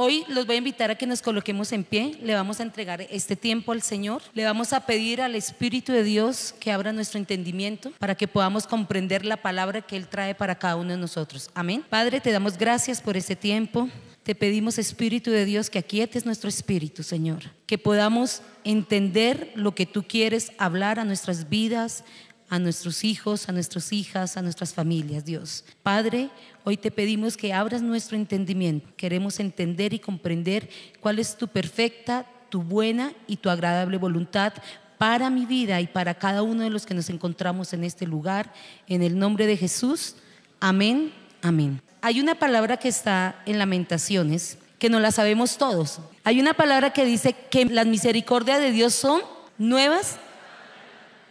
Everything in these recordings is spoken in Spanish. Hoy los voy a invitar a que nos coloquemos en pie, le vamos a entregar este tiempo al Señor, le vamos a pedir al Espíritu de Dios que abra nuestro entendimiento para que podamos comprender la palabra que Él trae para cada uno de nosotros. Amén. Padre, te damos gracias por este tiempo. Te pedimos, Espíritu de Dios, que aquietes nuestro espíritu, Señor, que podamos entender lo que tú quieres hablar a nuestras vidas, a nuestros hijos, a nuestras hijas, a nuestras familias, Dios. Padre, hoy te pedimos que abras nuestro entendimiento. Queremos entender y comprender cuál es tu perfecta, tu buena y tu agradable voluntad para mi vida y para cada uno de los que nos encontramos en este lugar. En el nombre de Jesús, amén, amén. Hay una palabra que está en Lamentaciones, que no la sabemos todos. Hay una palabra que dice que las misericordias de Dios son nuevas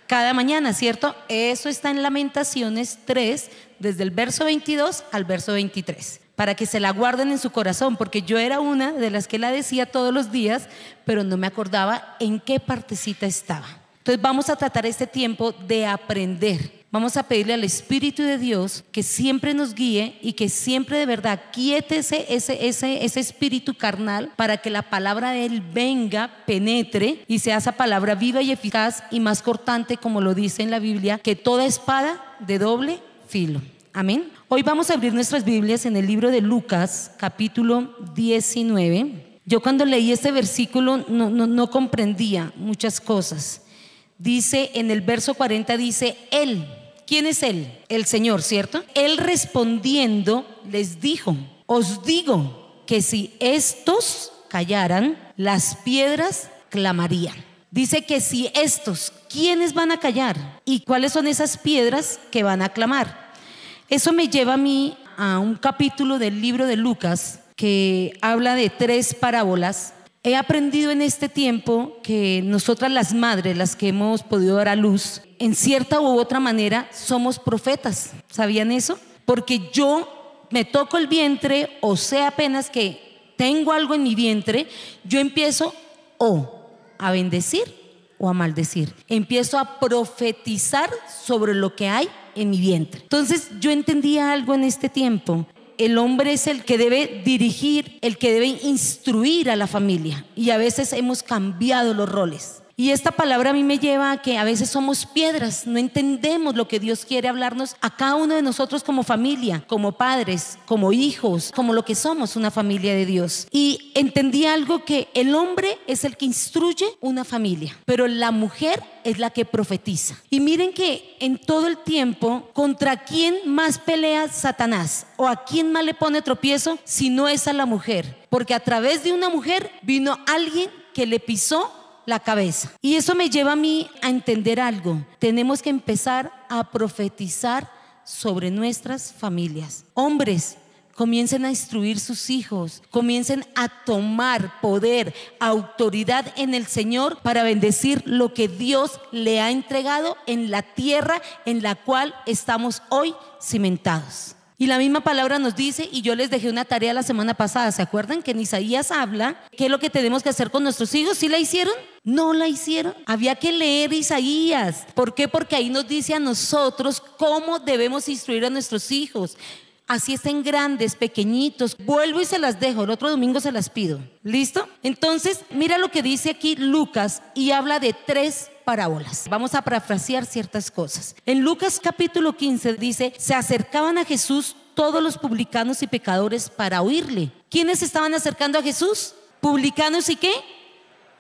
cada mañana, ¿cierto? Eso está en Lamentaciones 3, desde el verso 22 al verso 23, para que se la guarden en su corazón, porque yo era una de las que la decía todos los días, pero no me acordaba en qué partecita estaba. Entonces vamos a tratar este tiempo de aprender. Vamos a pedirle al Espíritu de Dios que siempre nos guíe y que siempre de verdad quietese ese espíritu carnal para que la palabra de Él venga, penetre y sea esa palabra viva y eficaz y más cortante, como lo dice en la Biblia, que toda espada de doble filo. Amén. Hoy vamos a abrir nuestras Biblias en el libro de Lucas, capítulo 19. Yo cuando leí este versículo no comprendía muchas cosas. Dice en el verso 40, dice Él. ¿Quién es Él? El Señor, ¿cierto? Él respondiendo les dijo: os digo que si estos callaran, las piedras clamarían. Dice que si estos, ¿quiénes van a callar? ¿Y cuáles son esas piedras que van a clamar? Eso me lleva a mí a un capítulo del libro de Lucas que habla de tres parábolas. He aprendido en este tiempo que nosotras las madres, las que hemos podido dar a luz, en cierta u otra manera somos profetas. ¿Sabían eso? Porque yo me toco el vientre, o sea, apenas que tengo algo en mi vientre, yo empiezo o a bendecir o a maldecir. Empiezo a profetizar sobre lo que hay en mi vientre. Entonces yo entendía algo en este tiempo. El hombre es el que debe dirigir, el que debe instruir a la familia. Y a veces hemos cambiado los roles. Y esta palabra a mí me lleva a que a veces somos piedras, no entendemos lo que Dios quiere hablarnos a cada uno de nosotros como familia, como padres, como hijos, como lo que somos, una familia de Dios. Y entendí algo, que el hombre es el que instruye una familia, pero la mujer es la que profetiza. Y miren que en todo el tiempo, ¿contra quién más pelea Satanás? ¿O a quién más le pone tropiezo si no es a la mujer? Porque a través de una mujer vino alguien que le pisó la cabeza. Y eso me lleva a mí a entender algo. Tenemos que empezar a profetizar sobre nuestras familias. Hombres, comiencen a instruir sus hijos, comiencen a tomar poder, autoridad en el Señor para bendecir lo que Dios le ha entregado en la tierra en la cual estamos hoy cimentados. Y la misma palabra nos dice, y yo les dejé una tarea la semana pasada, ¿se acuerdan? Que en Isaías habla, ¿qué es lo que tenemos que hacer con nuestros hijos? ¿Sí la hicieron? ¿No la hicieron? Había que leer Isaías. ¿Por qué? Porque ahí nos dice a nosotros cómo debemos instruir a nuestros hijos. Así estén grandes, pequeñitos. Vuelvo y se las dejo, el otro domingo se las pido. ¿Listo? Entonces, mira lo que dice aquí Lucas, y habla de tres parábolas. Vamos a parafrasear ciertas cosas. En Lucas capítulo 15 dice: se acercaban a Jesús todos los publicanos y pecadores para oírle. ¿Quiénes estaban acercando a Jesús? ¿Publicanos y qué?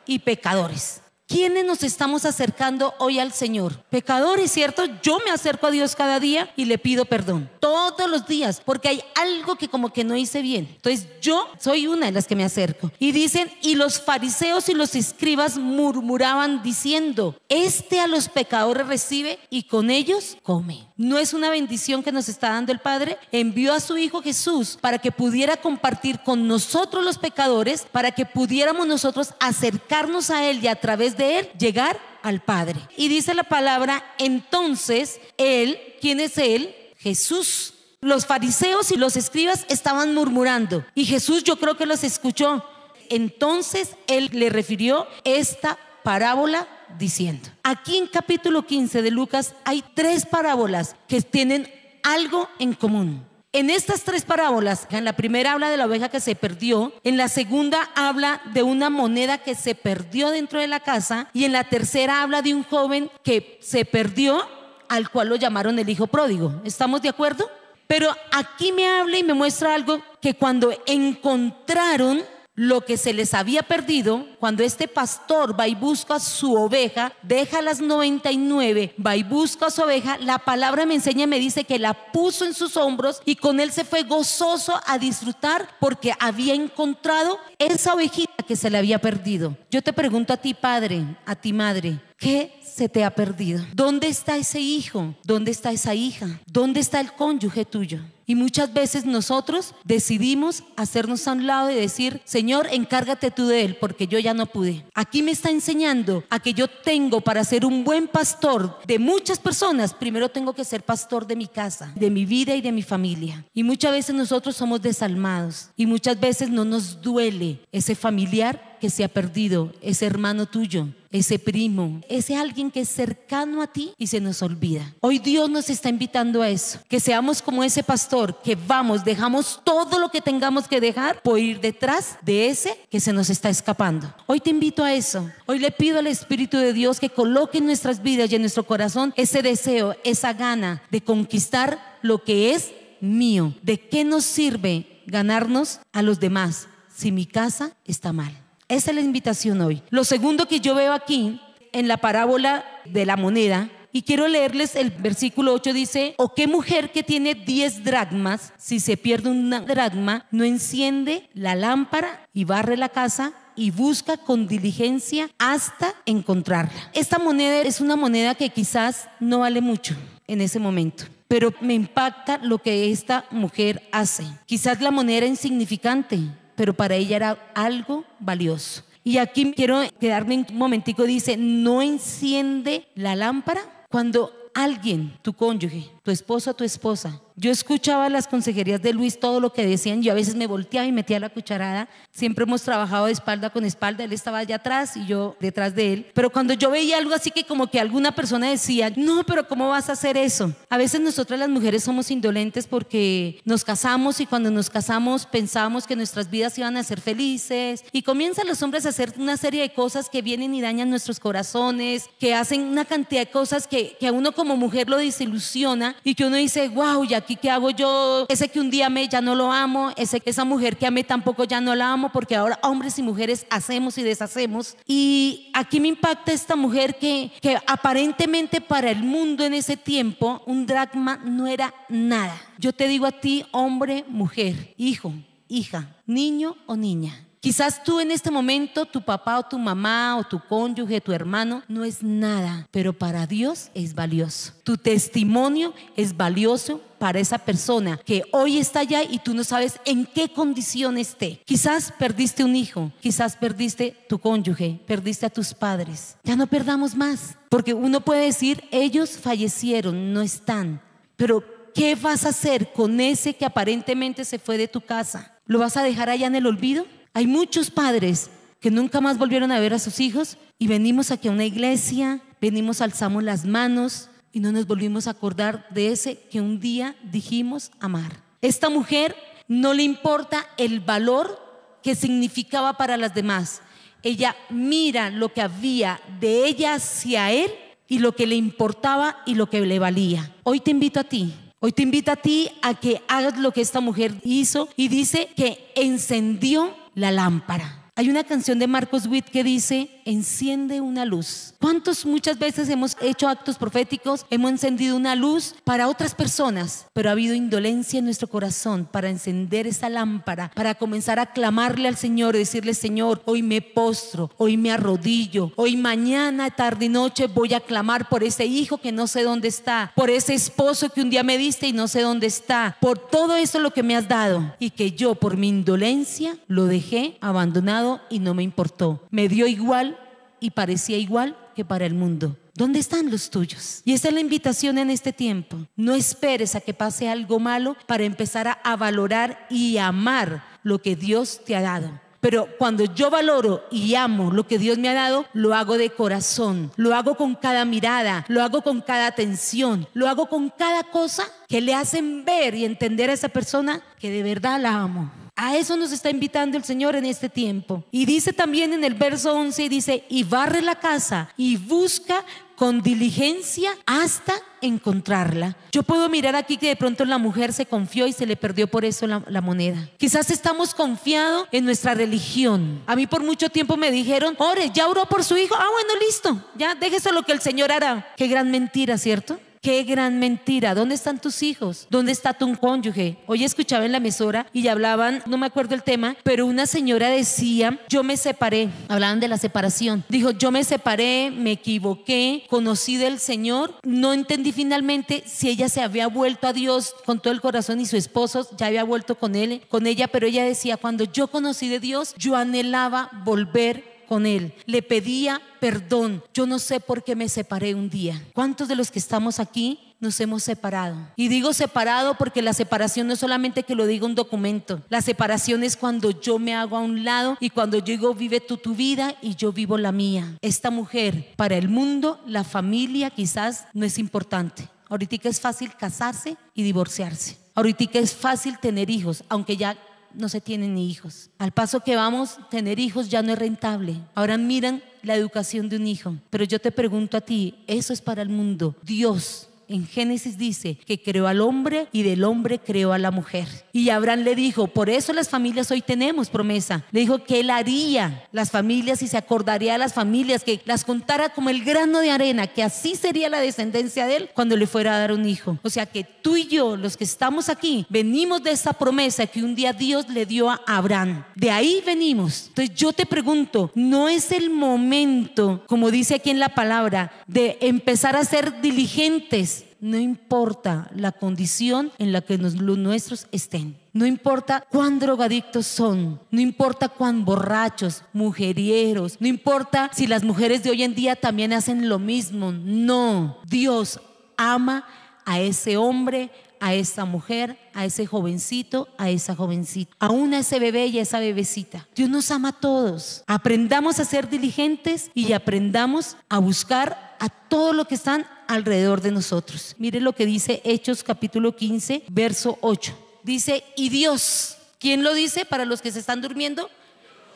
Y pecadores. ¿Quiénes nos estamos acercando hoy al Señor? Pecadores, ¿cierto? Yo me acerco a Dios cada día y le pido perdón. Todos los días, porque hay algo que como que no hice bien. Entonces yo soy una de las que me acerco. Y dicen, y los fariseos y los escribas murmuraban diciendo: este a los pecadores recibe y con ellos come. ¿No es una bendición que nos está dando el Padre? Envió a su Hijo Jesús para que pudiera compartir con nosotros los pecadores, para que pudiéramos nosotros acercarnos a Él y a través de Él llegar al Padre. Y dice la palabra, entonces Él, ¿quién es Él? Jesús. Los fariseos y los escribas estaban murmurando, y Jesús, yo creo que los escuchó. Entonces Él le refirió esta parábola diciendo. Aquí en capítulo 15 de Lucas hay tres parábolas que tienen algo en común. En estas tres parábolas, en la primera habla de la oveja que se perdió, en la segunda habla de una moneda que se perdió dentro de la casa y en la tercera habla de un joven que se perdió, al cual lo llamaron el hijo pródigo. ¿Estamos de acuerdo? Pero aquí me habla y me muestra algo, que cuando encontraron lo que se les había perdido, cuando este pastor va y busca su oveja, deja las 99, va y busca su oveja, la palabra me enseña y me dice que la puso en sus hombros y con él se fue gozoso a disfrutar porque había encontrado esa ovejita que se le había perdido. Yo te pregunto a ti, padre, a ti, madre, ¿qué se te ha perdido? ¿Dónde está ese hijo? ¿Dónde está esa hija? ¿Dónde está el cónyuge tuyo? Y muchas veces nosotros decidimos hacernos a un lado y decir: Señor, encárgate tú de él porque yo ya no pude. Aquí me está enseñando a que yo tengo, para ser un buen pastor de muchas personas, primero tengo que ser pastor de mi casa, de mi vida y de mi familia. Y muchas veces nosotros somos desalmados y muchas veces no nos duele ese familiar que se ha perdido, ese hermano tuyo, ese primo, ese alguien que es cercano a ti, y se nos olvida. Hoy Dios nos está invitando a eso, que seamos como ese pastor, que vamos, dejamos todo lo que tengamos que dejar por ir detrás de ese que se nos está escapando. Hoy te invito a eso. Hoy le pido al Espíritu de Dios que coloque en nuestras vidas y en nuestro corazón ese deseo, esa gana de conquistar lo que es mío. ¿De qué nos sirve ganarnos a los demás si mi casa está mal? Esa es la invitación hoy. Lo segundo que yo veo aquí en la parábola de la moneda, y quiero leerles el versículo 8, dice: ¿o qué mujer que tiene 10 dracmas, si se pierde una dracma, no enciende la lámpara y barre la casa y busca con diligencia hasta encontrarla? Esta moneda es una moneda que quizás no vale mucho en ese momento, pero me impacta lo que esta mujer hace. Quizás la moneda era insignificante, pero para ella era algo valioso. Y aquí quiero quedarme un momentico. Dice: no enciende la lámpara. Cuando alguien, tu cónyuge, tu esposo, tu esposa, yo escuchaba las consejerías de Luis, todo lo que decían, yo a veces me volteaba y metía la cucharada, siempre hemos trabajado de espalda con espalda, él estaba allá atrás y yo detrás de él, pero cuando yo veía algo así que como que alguna persona decía: no, pero ¿cómo vas a hacer eso? A veces nosotras las mujeres somos indolentes porque nos casamos, y cuando nos casamos pensábamos que nuestras vidas iban a ser felices, y comienzan los hombres a hacer una serie de cosas que vienen y dañan nuestros corazones, que hacen una cantidad de cosas que a uno como mujer lo desilusiona, y que uno dice: wow, ya aquí qué hago yo, ese que un día amé ya no lo amo, esa mujer que amé tampoco ya no la amo, porque ahora hombres y mujeres hacemos y deshacemos. Y aquí me impacta esta mujer que aparentemente para el mundo en ese tiempo un dracma no era nada. Yo te digo a ti, hombre, mujer, hijo, hija, niño o niña, quizás tú en este momento, tu papá o tu mamá o tu cónyuge, tu hermano, no es nada, pero para Dios es valioso. Tu testimonio es valioso para esa persona que hoy está allá y tú no sabes en qué condición esté. Quizás perdiste un hijo, quizás perdiste tu cónyuge, perdiste a tus padres. Ya no perdamos más, porque uno puede decir: ellos fallecieron, no están. Pero ¿qué vas a hacer con ese que aparentemente se fue de tu casa? ¿Lo vas a dejar allá en el olvido? Hay muchos padres que nunca más volvieron a ver a sus hijos, y venimos aquí a una iglesia, venimos, alzamos las manos y no nos volvimos a acordar de ese que un día dijimos amar. Esta mujer no le importa el valor que significaba para las demás. Ella mira lo que había de ella hacia él y lo que le importaba y lo que le valía. Hoy te invito a ti. Hoy te invito a ti a que hagas lo que esta mujer hizo, y dice que encendió la lámpara. Hay una canción de Marcos Witt que dice: enciende una luz. ¿Cuántos muchas veces hemos hecho actos proféticos, hemos encendido una luz para otras personas, pero ha habido indolencia en nuestro corazón para encender esa lámpara, para comenzar a clamarle al Señor, decirle: Señor, hoy me postro, hoy me arrodillo, hoy, mañana, tarde y noche voy a clamar por ese hijo que no sé dónde está, por ese esposo que un día me diste y no sé dónde está, por todo eso lo que me has dado, y que yo por mi indolencia lo dejé abandonado y no me importó, me dio igual y parecía igual que para el mundo. ¿Dónde están los tuyos? Y esa es la invitación en este tiempo. No esperes a que pase algo malo para empezar a valorar y amar lo que Dios te ha dado. Pero cuando yo valoro y amo lo que Dios me ha dado, lo hago de corazón, lo hago con cada mirada, lo hago con cada atención, lo hago con cada cosa que le hacen ver y entender a esa persona que de verdad la amo. A eso nos está invitando el Señor en este tiempo. Y dice también en el verso 11, dice: y barre la casa y busca con diligencia hasta encontrarla. Yo puedo mirar aquí que de pronto la mujer se confió y se le perdió por eso la moneda. Quizás estamos confiados en nuestra religión. A mí por mucho tiempo me dijeron: ore, ya oró por su hijo. Ah, bueno, listo, ya déjese lo que el Señor hará. Qué gran mentira, ¿cierto? Qué gran mentira. ¿Dónde están tus hijos? ¿Dónde está tu cónyuge? Hoy escuchaba en la emisora y ya hablaban, no me acuerdo el tema, pero una señora decía: yo me separé. Hablaban de la separación. Dijo: yo me separé, me equivoqué, conocí del Señor. No entendí finalmente si ella se había vuelto a Dios con todo el corazón y su esposo ya había vuelto con él, con ella, pero ella decía: cuando yo conocí de Dios, yo anhelaba volver con él, le pedía perdón, yo no sé por qué me separé un día. ¿Cuántos de los que estamos aquí nos hemos separado? Y digo separado porque la separación no es solamente que lo diga un documento. La separación es cuando yo me hago a un lado y cuando yo digo: vive tú tu vida y yo vivo la mía. Esta mujer, para el mundo, la familia quizás no es importante. Ahorita es fácil casarse y divorciarse. Ahorita es fácil tener hijos, aunque ya no se tienen ni hijos. Al paso que vamos, tener hijos ya no es rentable. Ahora miran la educación de un hijo. Pero yo te pregunto a ti, eso es para el mundo. Dios en Génesis dice que creó al hombre y del hombre creó a la mujer. Y Abraham le dijo, por eso las familias hoy tenemos promesa. Le dijo que él haría las familias y se acordaría de las familias, que las contara como el grano de arena, que así sería la descendencia de él cuando le fuera a dar un hijo. O sea que tú y yo, los que estamos aquí, venimos de esa promesa que un día Dios le dio a Abraham. De ahí venimos. Entonces yo te pregunto, ¿no es el momento, como dice aquí en la palabra, de empezar a ser diligentes? No importa la condición en la que los nuestros estén. No importa cuán drogadictos son, no importa cuán borrachos, mujerieros, no importa si las mujeres de hoy en día también hacen lo mismo. No, Dios ama a ese hombre, a esa mujer, a ese jovencito, a esa jovencita, aún a ese bebé y a esa bebecita. Dios nos ama a todos. Aprendamos a ser diligentes y aprendamos a buscar a todo lo que están alrededor de nosotros. Mire lo que dice Hechos capítulo 15, verso 8. Dice: y Dios. ¿Quién lo dice para los que se están durmiendo?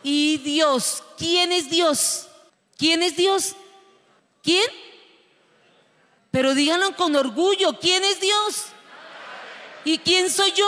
Y Dios. ¿Quién es Dios? ¿Quién es Dios? ¿Quién? Pero díganlo con orgullo. ¿Quién es Dios? ¿Y quién soy yo?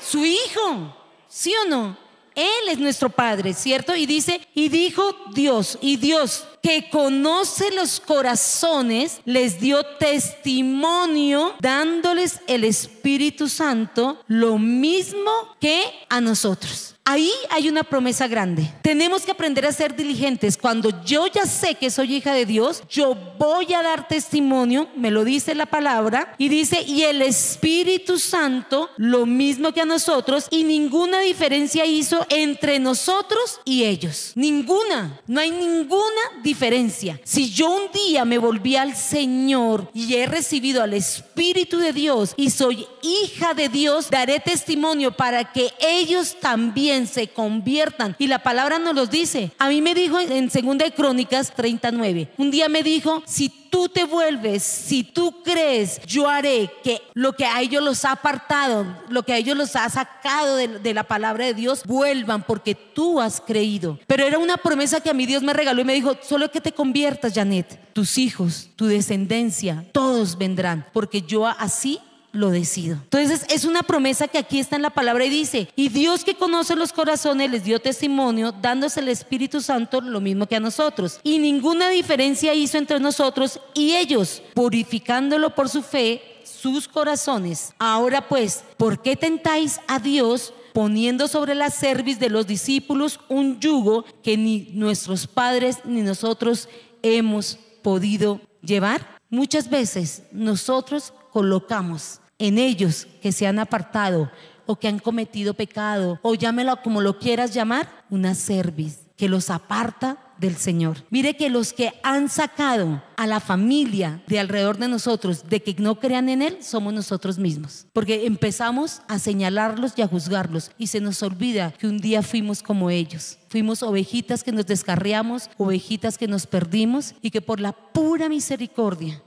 Su hijo, ¿sí o no? Él es nuestro Padre, ¿cierto? Y dice: y dijo Dios, y Dios que conoce los corazones, les dio testimonio dándoles el Espíritu Santo, lo mismo que a nosotros. Ahí hay una promesa grande. Tenemos que aprender a ser diligentes. Cuando yo ya sé que soy hija de Dios, yo voy a dar testimonio, me lo dice la palabra. Y dice: y el Espíritu Santo, lo mismo que a nosotros, y ninguna diferencia hizo entre nosotros y ellos. Ninguna, no hay ninguna diferencia. Si yo un día me volví al Señor y he recibido al Espíritu de Dios y soy hija de Dios, daré testimonio para que ellos también se conviertan. Y la palabra nos los dice. A mí me dijo en 2 Crónicas 39, un día me dijo: si tú te vuelves, si tú crees, yo haré que lo que a ellos los ha apartado, lo que a ellos los ha sacado de la palabra de Dios, vuelvan porque tú has creído. Pero era una promesa que a mí Dios me regaló y me dijo: solo que te conviertas, Janet, tus hijos, tu descendencia, todos vendrán, porque yo así lo decido. Entonces es una promesa que aquí está en la palabra y dice: y Dios que conoce los corazones les dio testimonio dándose el Espíritu Santo, lo mismo que a nosotros, y ninguna diferencia hizo entre nosotros y ellos, purificándolo por su fe sus corazones. Ahora pues, ¿por qué tentáis a Dios poniendo sobre la cerviz de los discípulos un yugo que ni nuestros padres ni nosotros hemos podido llevar? Muchas veces nosotros colocamos en ellos que se han apartado o que han cometido pecado, o llámelo como lo quieras llamar, una cerviz que los aparta del Señor. Mire que los que han sacado a la familia de alrededor de nosotros de que no crean en Él somos nosotros mismos, porque empezamos a señalarlos y a juzgarlos y se nos olvida que un día fuimos como ellos. Fuimos ovejitas que nos descarriamos, ovejitas que nos perdimos, y que por la pura misericordia,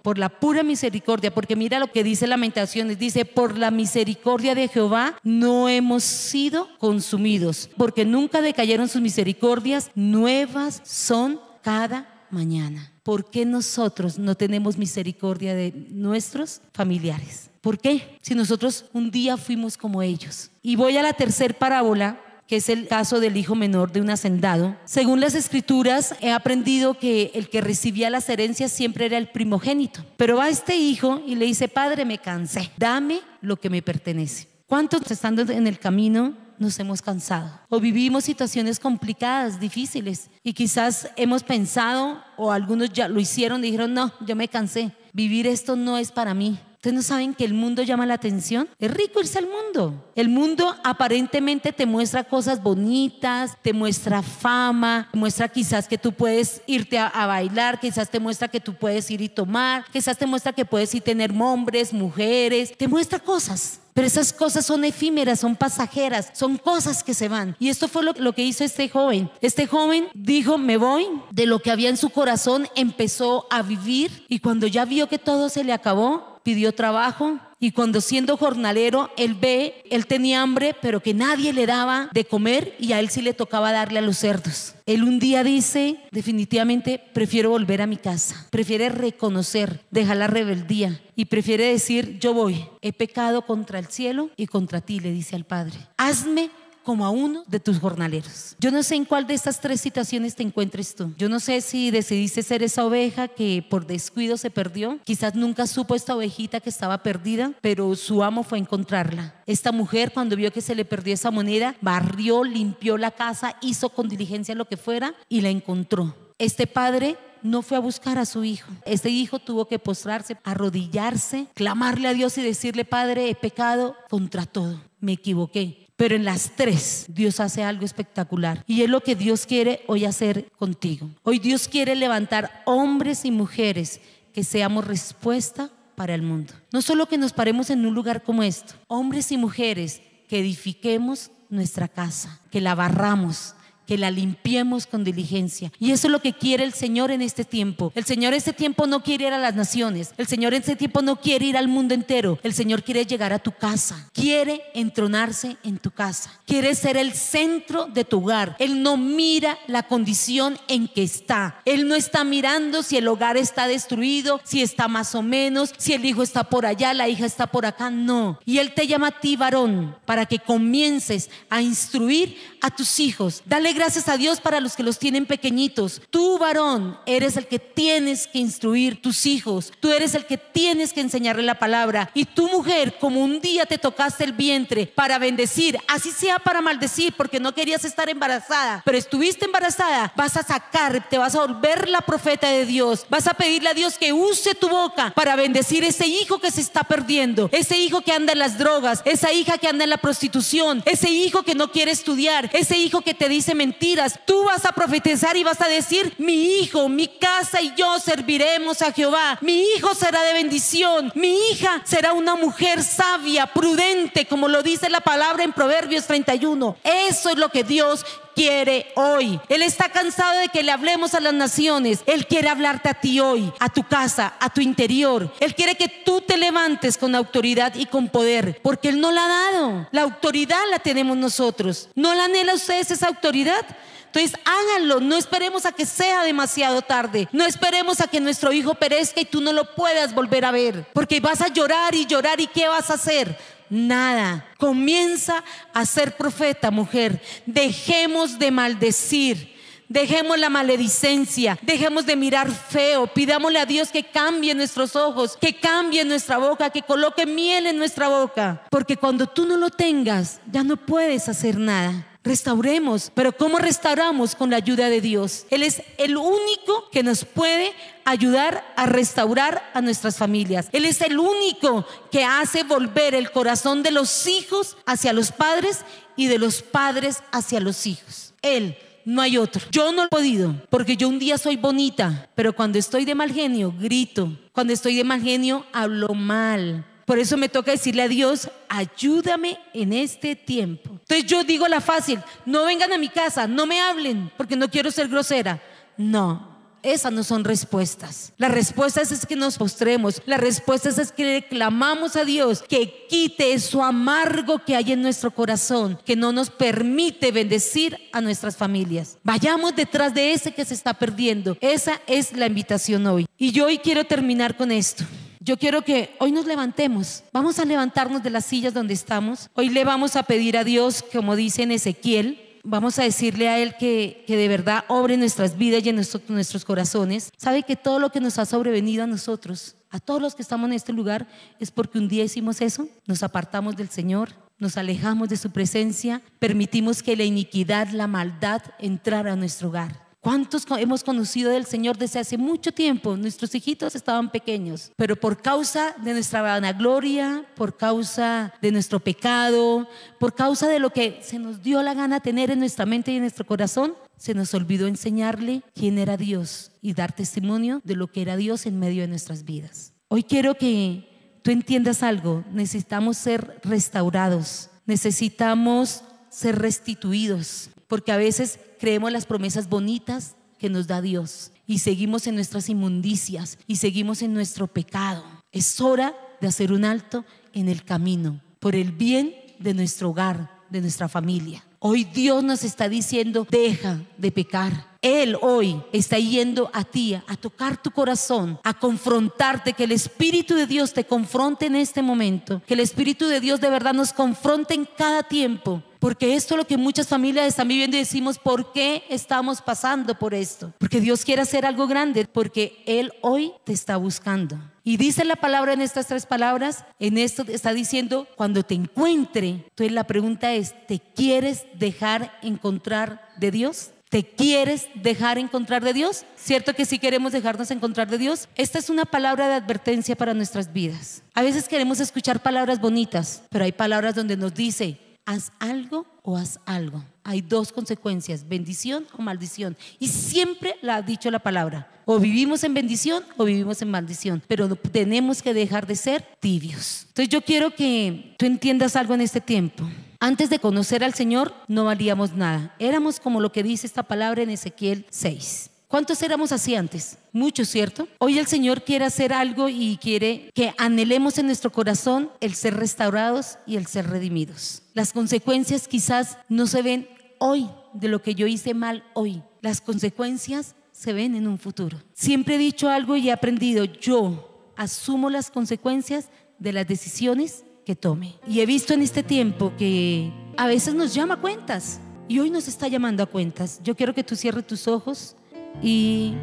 porque mira lo que dice Lamentaciones, dice: por la misericordia de Jehová no hemos sido consumidos, porque nunca decayeron sus misericordias, nuevas son cada mañana. ¿Por qué nosotros no tenemos misericordia de nuestros familiares? ¿Por qué? Si nosotros un día fuimos como ellos. Y voy a la tercera parábola, que es el caso del hijo menor de un hacendado. Según las Escrituras, he aprendido que el que recibía las herencias siempre era el primogénito. Pero va este hijo y le dice: Padre, me cansé, dame lo que me pertenece. ¿Cuántos estando en el camino nos hemos cansado? O vivimos situaciones complicadas, difíciles, y quizás hemos pensado, o algunos ya lo hicieron y dijeron: no, yo me cansé, vivir esto no es para mí. ¿Ustedes no saben que el mundo llama la atención? Es rico irse al mundo. El mundo aparentemente te muestra cosas bonitas, te muestra fama, te muestra quizás que tú puedes irte a bailar, quizás te muestra que tú puedes ir y tomar, quizás te muestra que puedes ir tener hombres, mujeres, te muestra cosas. Pero esas cosas son efímeras, son pasajeras, son cosas que se van. Y esto fue lo que hizo este joven. Este joven dijo: me voy. De lo que había en su corazón empezó a vivir, y cuando ya vio que todo se le acabó, pidió trabajo. Y cuando siendo jornalero, él tenía hambre, pero que nadie le daba de comer, y a él sí le tocaba darle a los cerdos. Él un día dice: definitivamente prefiero volver a mi casa. Prefiere reconocer, dejar la rebeldía, y prefiere decir: yo voy, he pecado contra el cielo y contra ti, le dice al Padre. Hazme como a uno de tus jornaleros. Yo no sé en cuál de estas tres situaciones te encuentres tú. Yo no sé si decidiste ser esa oveja que por descuido se perdió. Quizás nunca supo esta ovejita que estaba perdida, pero su amo fue a encontrarla. Esta mujer, cuando vio que se le perdió esa moneda, barrió, limpió la casa, hizo con diligencia lo que fuera y la encontró. Este padre no fue a buscar a su hijo. Este hijo tuvo que postrarse, arrodillarse, clamarle a Dios y decirle: Padre, he pecado contra todo, me equivoqué. Pero en las tres Dios hace algo espectacular, y es lo que Dios quiere hoy hacer contigo. Hoy Dios quiere levantar hombres y mujeres que seamos respuesta para el mundo. No solo que nos paremos en un lugar como esto, hombres y mujeres que edifiquemos nuestra casa, que la barramos, que la limpiemos con diligencia. Y eso es lo que quiere el Señor en este tiempo. El Señor en este tiempo no quiere ir a las naciones. El Señor en este tiempo no quiere ir al mundo entero. El Señor quiere llegar a tu casa. Quiere entronarse en tu casa. Quiere ser el centro de tu hogar. Él no mira la condición en que está. Él no está mirando si el hogar está destruido, si está más o menos, si el hijo está por allá, la hija está por acá. No. Y Él te llama a ti, varón, para que comiences a instruir a tus hijos. Dale gracias a Dios para los que los tienen pequeñitos. Tú, varón, eres el que tienes que instruir tus hijos. Tú eres el que tienes que enseñarle la palabra. Y tú, mujer, como un día te tocaste el vientre para bendecir, así sea para maldecir, porque no querías estar embarazada, pero estuviste embarazada, vas a sacar, te vas a volver la profeta de Dios. Vas a pedirle a Dios que use tu boca para bendecir ese hijo que se está perdiendo, ese hijo que anda en las drogas, esa hija que anda en la prostitución, ese hijo que no quiere estudiar, ese hijo que te dice mentiras. Tú vas a profetizar y vas a decir: mi hijo, mi casa y yo serviremos a Jehová. Mi hijo será de bendición. Mi hija será una mujer sabia, prudente, como lo dice la palabra en Proverbios 31. Eso es lo que Dios quiere hoy. Él está cansado de que le hablemos a las naciones. Él quiere hablarte a ti hoy, a tu casa, a tu interior. Él quiere que tú te levantes con autoridad y con poder, porque Él no la ha dado. La autoridad la tenemos nosotros. ¿No la anhela ustedes esa autoridad? Entonces háganlo, no esperemos a que sea demasiado tarde. No esperemos a que nuestro hijo perezca y tú no lo puedas volver a ver, porque vas a llorar y llorar. ¿Y qué vas a hacer? Nada. Comienza a ser profeta, mujer. Dejemos de maldecir, dejemos la maledicencia, dejemos de mirar feo. Pidámosle a Dios que cambie nuestros ojos, que cambie nuestra boca, que coloque miel en nuestra boca, porque cuando tú no lo tengas, ya no puedes hacer nada. Restauremos, pero ¿cómo restauramos? Con la ayuda de Dios. Él es el único que nos puede ayudar a restaurar a nuestras familias. Él es el único que hace volver el corazón de los hijos hacia los padres y de los padres hacia los hijos. Él no hay otro. Yo no he podido, porque yo un día soy bonita, pero cuando estoy de mal genio, grito. Cuando estoy de mal genio, hablo mal. Por eso me toca decirle a Dios, ayúdame en este tiempo. Entonces yo digo la fácil, no vengan a mi casa, no me hablen, porque no quiero ser grosera. No. Esas no son respuestas. Las respuestas es que nos postremos. Las respuestas es que le clamamos a Dios que quite eso amargo que hay en nuestro corazón, que no nos permite bendecir a nuestras familias. Vayamos detrás de ese que se está perdiendo. Esa es la invitación hoy. Y yo hoy quiero terminar con esto. Yo quiero que hoy nos levantemos. Vamos a levantarnos de las sillas donde estamos. Hoy le vamos a pedir a Dios, como dice en Ezequiel, vamos a decirle a Él que de verdad obre en nuestras vidas y en nuestros corazones. Sabe que todo lo que nos ha sobrevenido a nosotros, a todos los que estamos en este lugar, es porque un día hicimos eso, nos apartamos del Señor, nos alejamos de su presencia, permitimos que la iniquidad, la maldad entrara a nuestro hogar. ¿Cuántos hemos conocido del Señor desde hace mucho tiempo? Nuestros hijitos estaban pequeños, pero por causa de nuestra vanagloria, por causa de nuestro pecado, por causa de lo que se nos dio la gana tener en nuestra mente y en nuestro corazón, se nos olvidó enseñarle quién era Dios y dar testimonio de lo que era Dios en medio de nuestras vidas. Hoy quiero que tú entiendas algo. Necesitamos ser restaurados, necesitamos ser restituidos, porque a veces creemos las promesas bonitas que nos da Dios y seguimos en nuestras inmundicias y seguimos en nuestro pecado. Es hora de hacer un alto en el camino por el bien de nuestro hogar, de nuestra familia. Hoy Dios nos está diciendo, deja de pecar. Él hoy está yendo a ti, a tocar tu corazón, a confrontarte, que el Espíritu de Dios te confronte en este momento, que el Espíritu de Dios de verdad nos confronte en cada tiempo. Porque esto es lo que muchas familias están viviendo y decimos, ¿por qué estamos pasando por esto? Porque Dios quiere hacer algo grande, porque Él hoy te está buscando. Y dice la palabra en estas tres palabras, en esto está diciendo, cuando te encuentre. Entonces la pregunta es, ¿te quieres dejar encontrar de Dios? ¿Te quieres dejar encontrar de Dios? ¿Cierto que sí queremos dejarnos encontrar de Dios? Esta es una palabra de advertencia para nuestras vidas. A veces queremos escuchar palabras bonitas, pero hay palabras donde nos dice, haz algo o haz algo. Hay dos consecuencias, bendición o maldición. Y siempre la ha dicho la palabra. O vivimos en bendición o vivimos en maldición. Pero tenemos que dejar de ser tibios. Entonces yo quiero que tú entiendas algo en este tiempo. Antes de conocer al Señor no valíamos nada. Éramos como lo que dice esta palabra en Ezequiel 6. ¿Cuántos éramos así antes? Muchos, ¿cierto? Hoy el Señor quiere hacer algo y quiere que anhelemos en nuestro corazón el ser restaurados y el ser redimidos. Las consecuencias quizás no se ven hoy de lo que yo hice mal hoy. Las consecuencias se ven en un futuro. Siempre he dicho algo y he aprendido. Yo asumo las consecuencias de las decisiones que tome. Y he visto en este tiempo que a veces nos llama a cuentas. Y hoy nos está llamando a cuentas. Yo quiero que tú cierres tus ojos y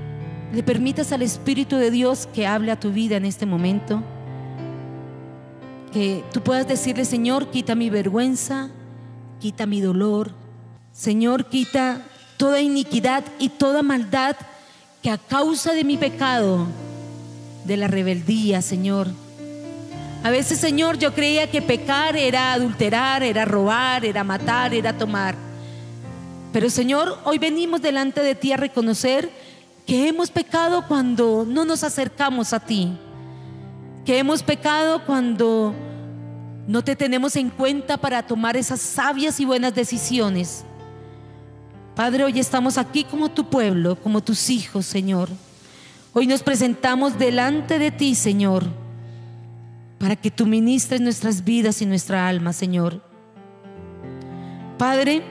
le permitas al Espíritu de Dios que hable a tu vida en este momento, que tú puedas decirle, Señor, quita mi vergüenza, quita mi dolor, Señor, quita toda iniquidad y toda maldad que a causa de mi pecado, de la rebeldía, Señor. A veces, Señor, yo creía que pecar era adulterar, era robar, era matar, era tomar. Pero, Señor, hoy venimos delante de ti a reconocer que hemos pecado cuando no nos acercamos a ti, que hemos pecado cuando no te tenemos en cuenta para tomar esas sabias y buenas decisiones. Padre, hoy estamos aquí como tu pueblo, como tus hijos, Señor. Hoy nos presentamos delante de ti, Señor, para que tú ministres nuestras vidas y nuestra alma, Señor. Padre,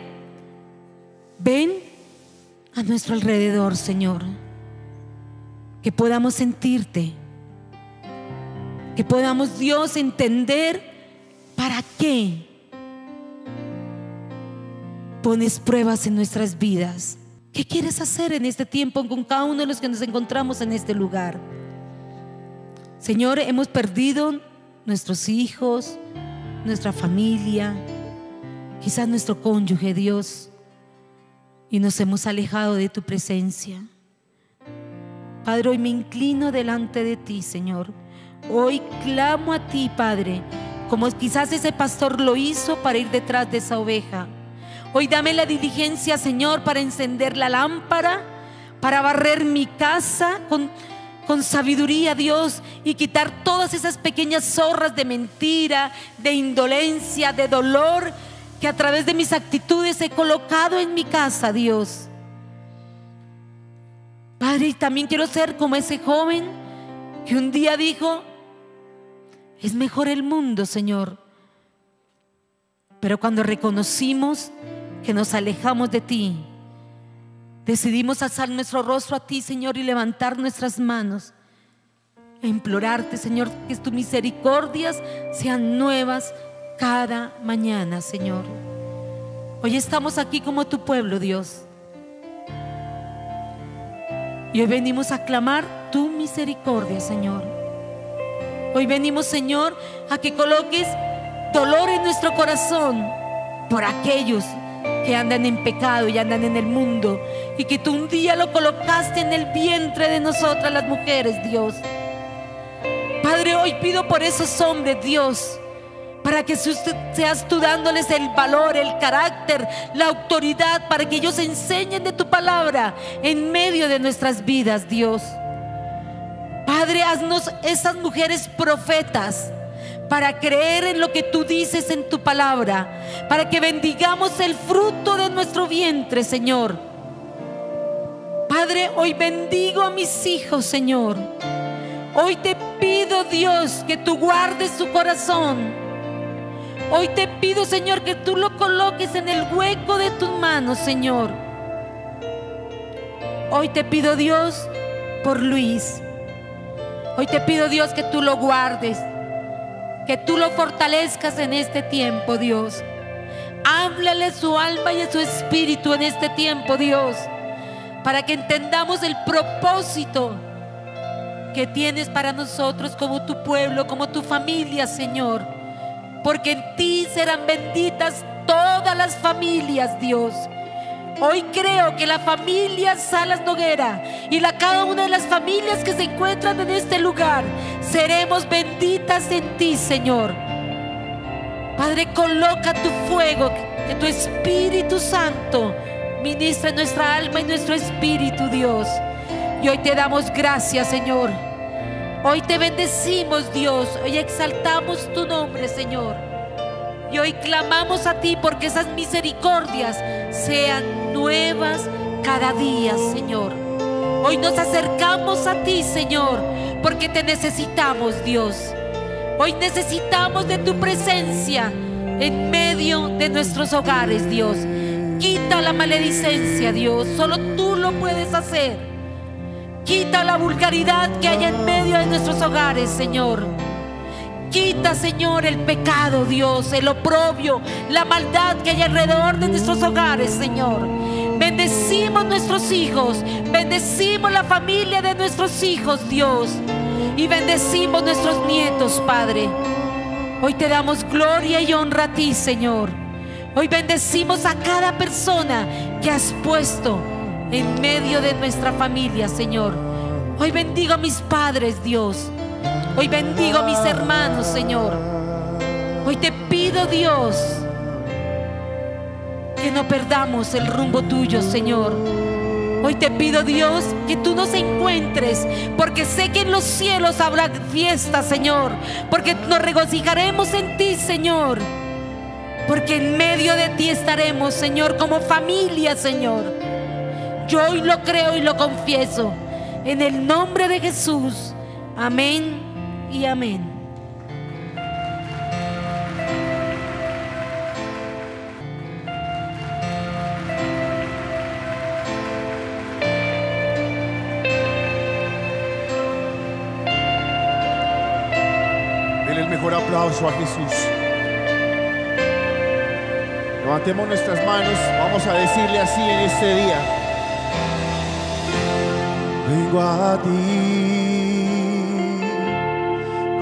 ven a nuestro alrededor, Señor, que podamos sentirte, que podamos, Dios, entender para qué pones pruebas en nuestras vidas. ¿Qué quieres hacer en este tiempo con cada uno de los que nos encontramos en este lugar? Señor, hemos perdido nuestros hijos, nuestra familia, quizás nuestro cónyuge, Dios, y nos hemos alejado de tu presencia. Padre, hoy me inclino delante de ti, Señor. Hoy clamo a ti, Padre, como quizás ese pastor lo hizo para ir detrás de esa oveja. Hoy dame la diligencia, Señor, para encender la lámpara, para barrer mi casa con sabiduría, Dios, y quitar todas esas pequeñas zorras de mentira, de indolencia, de dolor que a través de mis actitudes he colocado en mi casa, Dios. Padre, y también quiero ser como ese joven que un día dijo: es mejor el mundo, Señor. Pero cuando reconocimos que nos alejamos de ti, decidimos alzar nuestro rostro a ti, Señor, y levantar nuestras manos e implorarte, Señor, que tus misericordias sean nuevas cada mañana, Señor. Hoy estamos aquí como tu pueblo, Dios, y hoy venimos a clamar tu misericordia, Señor. Hoy venimos, Señor, a que coloques dolor en nuestro corazón por aquellos que andan en pecado y andan en el mundo, y que tú un día lo colocaste en el vientre de nosotras las mujeres, Dios. Padre, hoy pido por esos hombres, Dios, para que seas tú dándoles el valor, el carácter, la autoridad, para que ellos enseñen de tu palabra en medio de nuestras vidas, Dios. Padre, haznos esas mujeres profetas para creer en lo que tú dices en tu palabra, para que bendigamos el fruto de nuestro vientre, Señor. Padre, hoy bendigo a mis hijos, Señor. Hoy te pido, Dios, que tú guardes su corazón. Hoy te pido, Señor, que tú lo coloques en el hueco de tus manos, Señor. Hoy te pido, Dios, por Luis. Hoy te pido, Dios, que tú lo guardes, que tú lo fortalezcas en este tiempo, Dios. Háblale a su alma y a su espíritu en este tiempo, Dios, para que entendamos el propósito que tienes para nosotros como tu pueblo, como tu familia, Señor. Porque en ti serán benditas todas las familias, Dios. Hoy creo que la familia Salas Noguera y cada una de las familias que se encuentran en este lugar seremos benditas en ti, Señor. Padre, coloca tu fuego, que tu Espíritu Santo ministre nuestra alma y nuestro espíritu, Dios. Y hoy te damos gracias, Señor. Hoy te bendecimos, Dios. Hoy exaltamos tu nombre, Señor. Y hoy clamamos a ti porque esas misericordias sean nuevas cada día, Señor. Hoy nos acercamos a ti, Señor, porque te necesitamos, Dios. Hoy necesitamos de tu presencia en medio de nuestros hogares, Dios. Quita la maledicencia, Dios. Solo tú lo puedes hacer. Quita la vulgaridad que haya en medio de nuestros hogares, Señor. Quita, Señor, el pecado, Dios, el oprobio, la maldad que hay alrededor de nuestros hogares, Señor. Bendecimos nuestros hijos, bendecimos la familia de nuestros hijos, Dios, y bendecimos nuestros nietos, Padre. Hoy te damos gloria y honra a ti, Señor. Hoy bendecimos a cada persona que has puesto en medio de nuestra familia, Señor. Hoy bendigo a mis padres, Dios. Hoy bendigo a mis hermanos, Señor. Hoy te pido, Dios, que no perdamos el rumbo tuyo, Señor. Hoy te pido, Dios, que tú nos encuentres, porque sé que en los cielos habrá fiesta, Señor, porque nos regocijaremos en ti, Señor, porque en medio de ti estaremos, Señor, como familia, Señor. Yo hoy lo creo y lo confieso, en el nombre de Jesús. Amén y amén. Denle el mejor aplauso a Jesús. Levantemos nuestras manos, vamos a decirle así en este día: vengo a ti.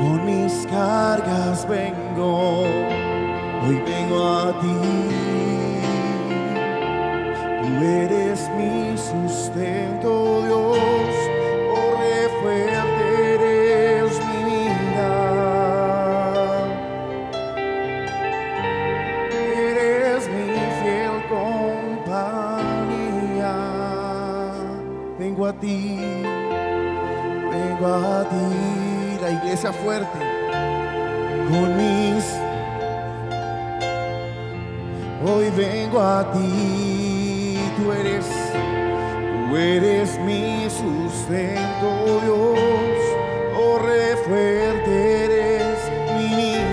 Con mis cargas vengo, hoy vengo a ti. Tú eres mi sustento, Dios, por fuerte eres mi vida. Eres mi fiel compañero. vengo a ti, la iglesia fuerte, con mis, hoy vengo a ti, tú eres mi sustento, Dios, oh Rey fuerte eres mi vida.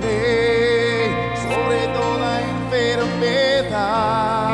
Rey sobre toda enfermedad,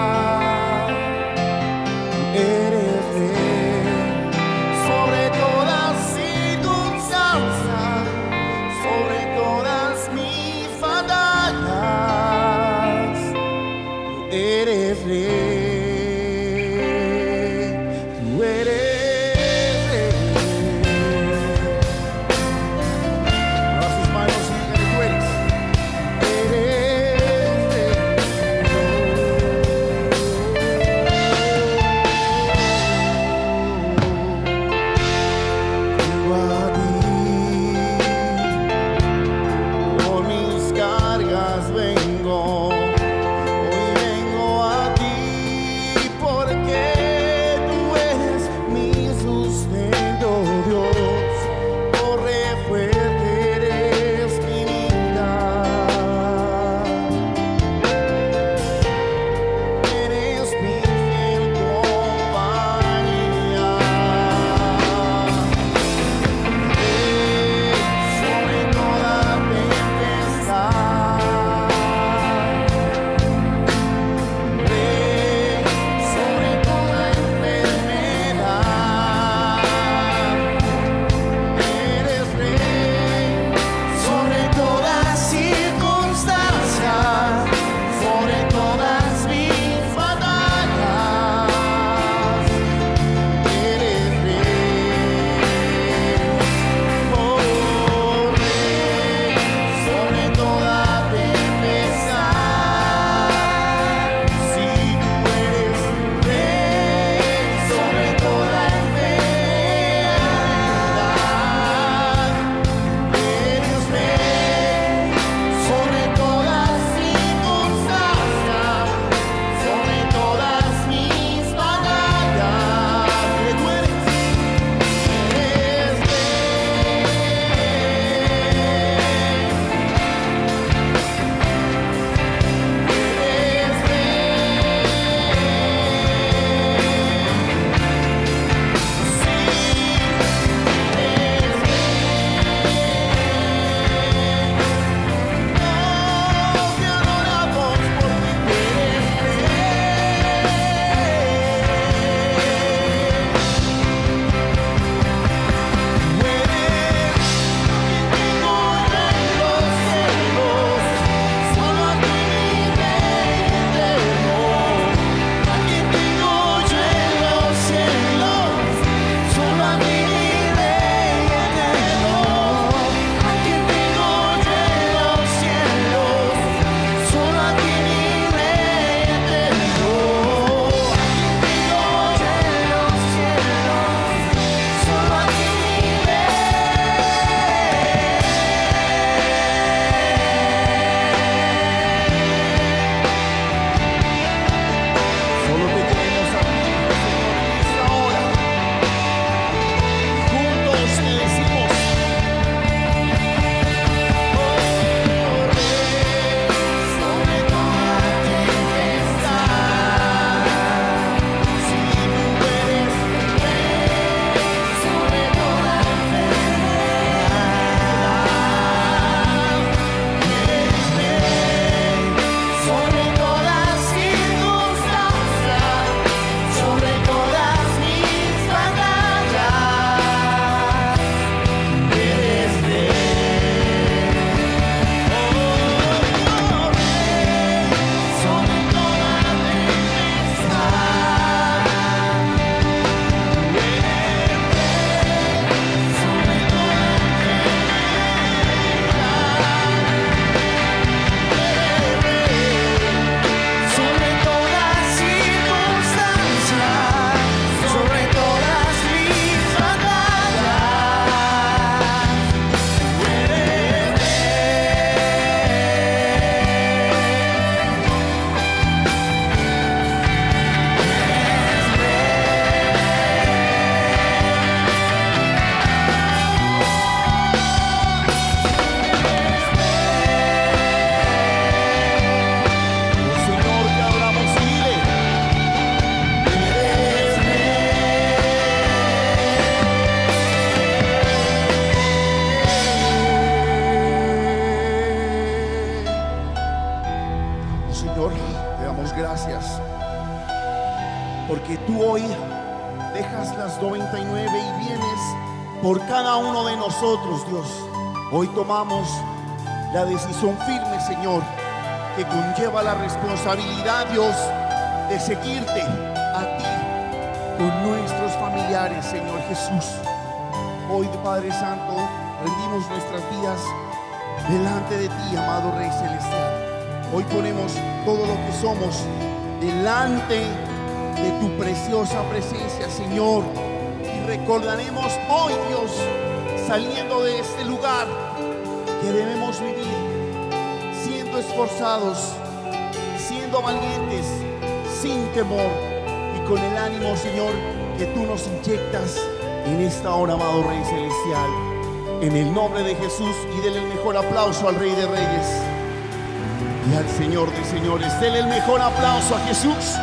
Señor, te damos gracias porque tú hoy dejas las 99 y vienes por cada uno de nosotros, Dios. Hoy tomamos la decisión firme, Señor, que conlleva la responsabilidad, Dios, de seguirte a ti con nuestros familiares, Señor Jesús. Hoy, Padre Santo, rendimos nuestras vidas delante de ti, amado Rey Celestial. Hoy ponemos todo lo que somos delante de tu preciosa presencia, Señor. Y recordaremos hoy, Dios, saliendo de este lugar, que debemos vivir siendo esforzados, siendo valientes, sin temor y con el ánimo, Señor, que tú nos inyectas en esta hora, amado Rey Celestial. En el nombre de Jesús, y denle el mejor aplauso al Rey de Reyes y al Señor de Señores. Denle el mejor aplauso a Jesús.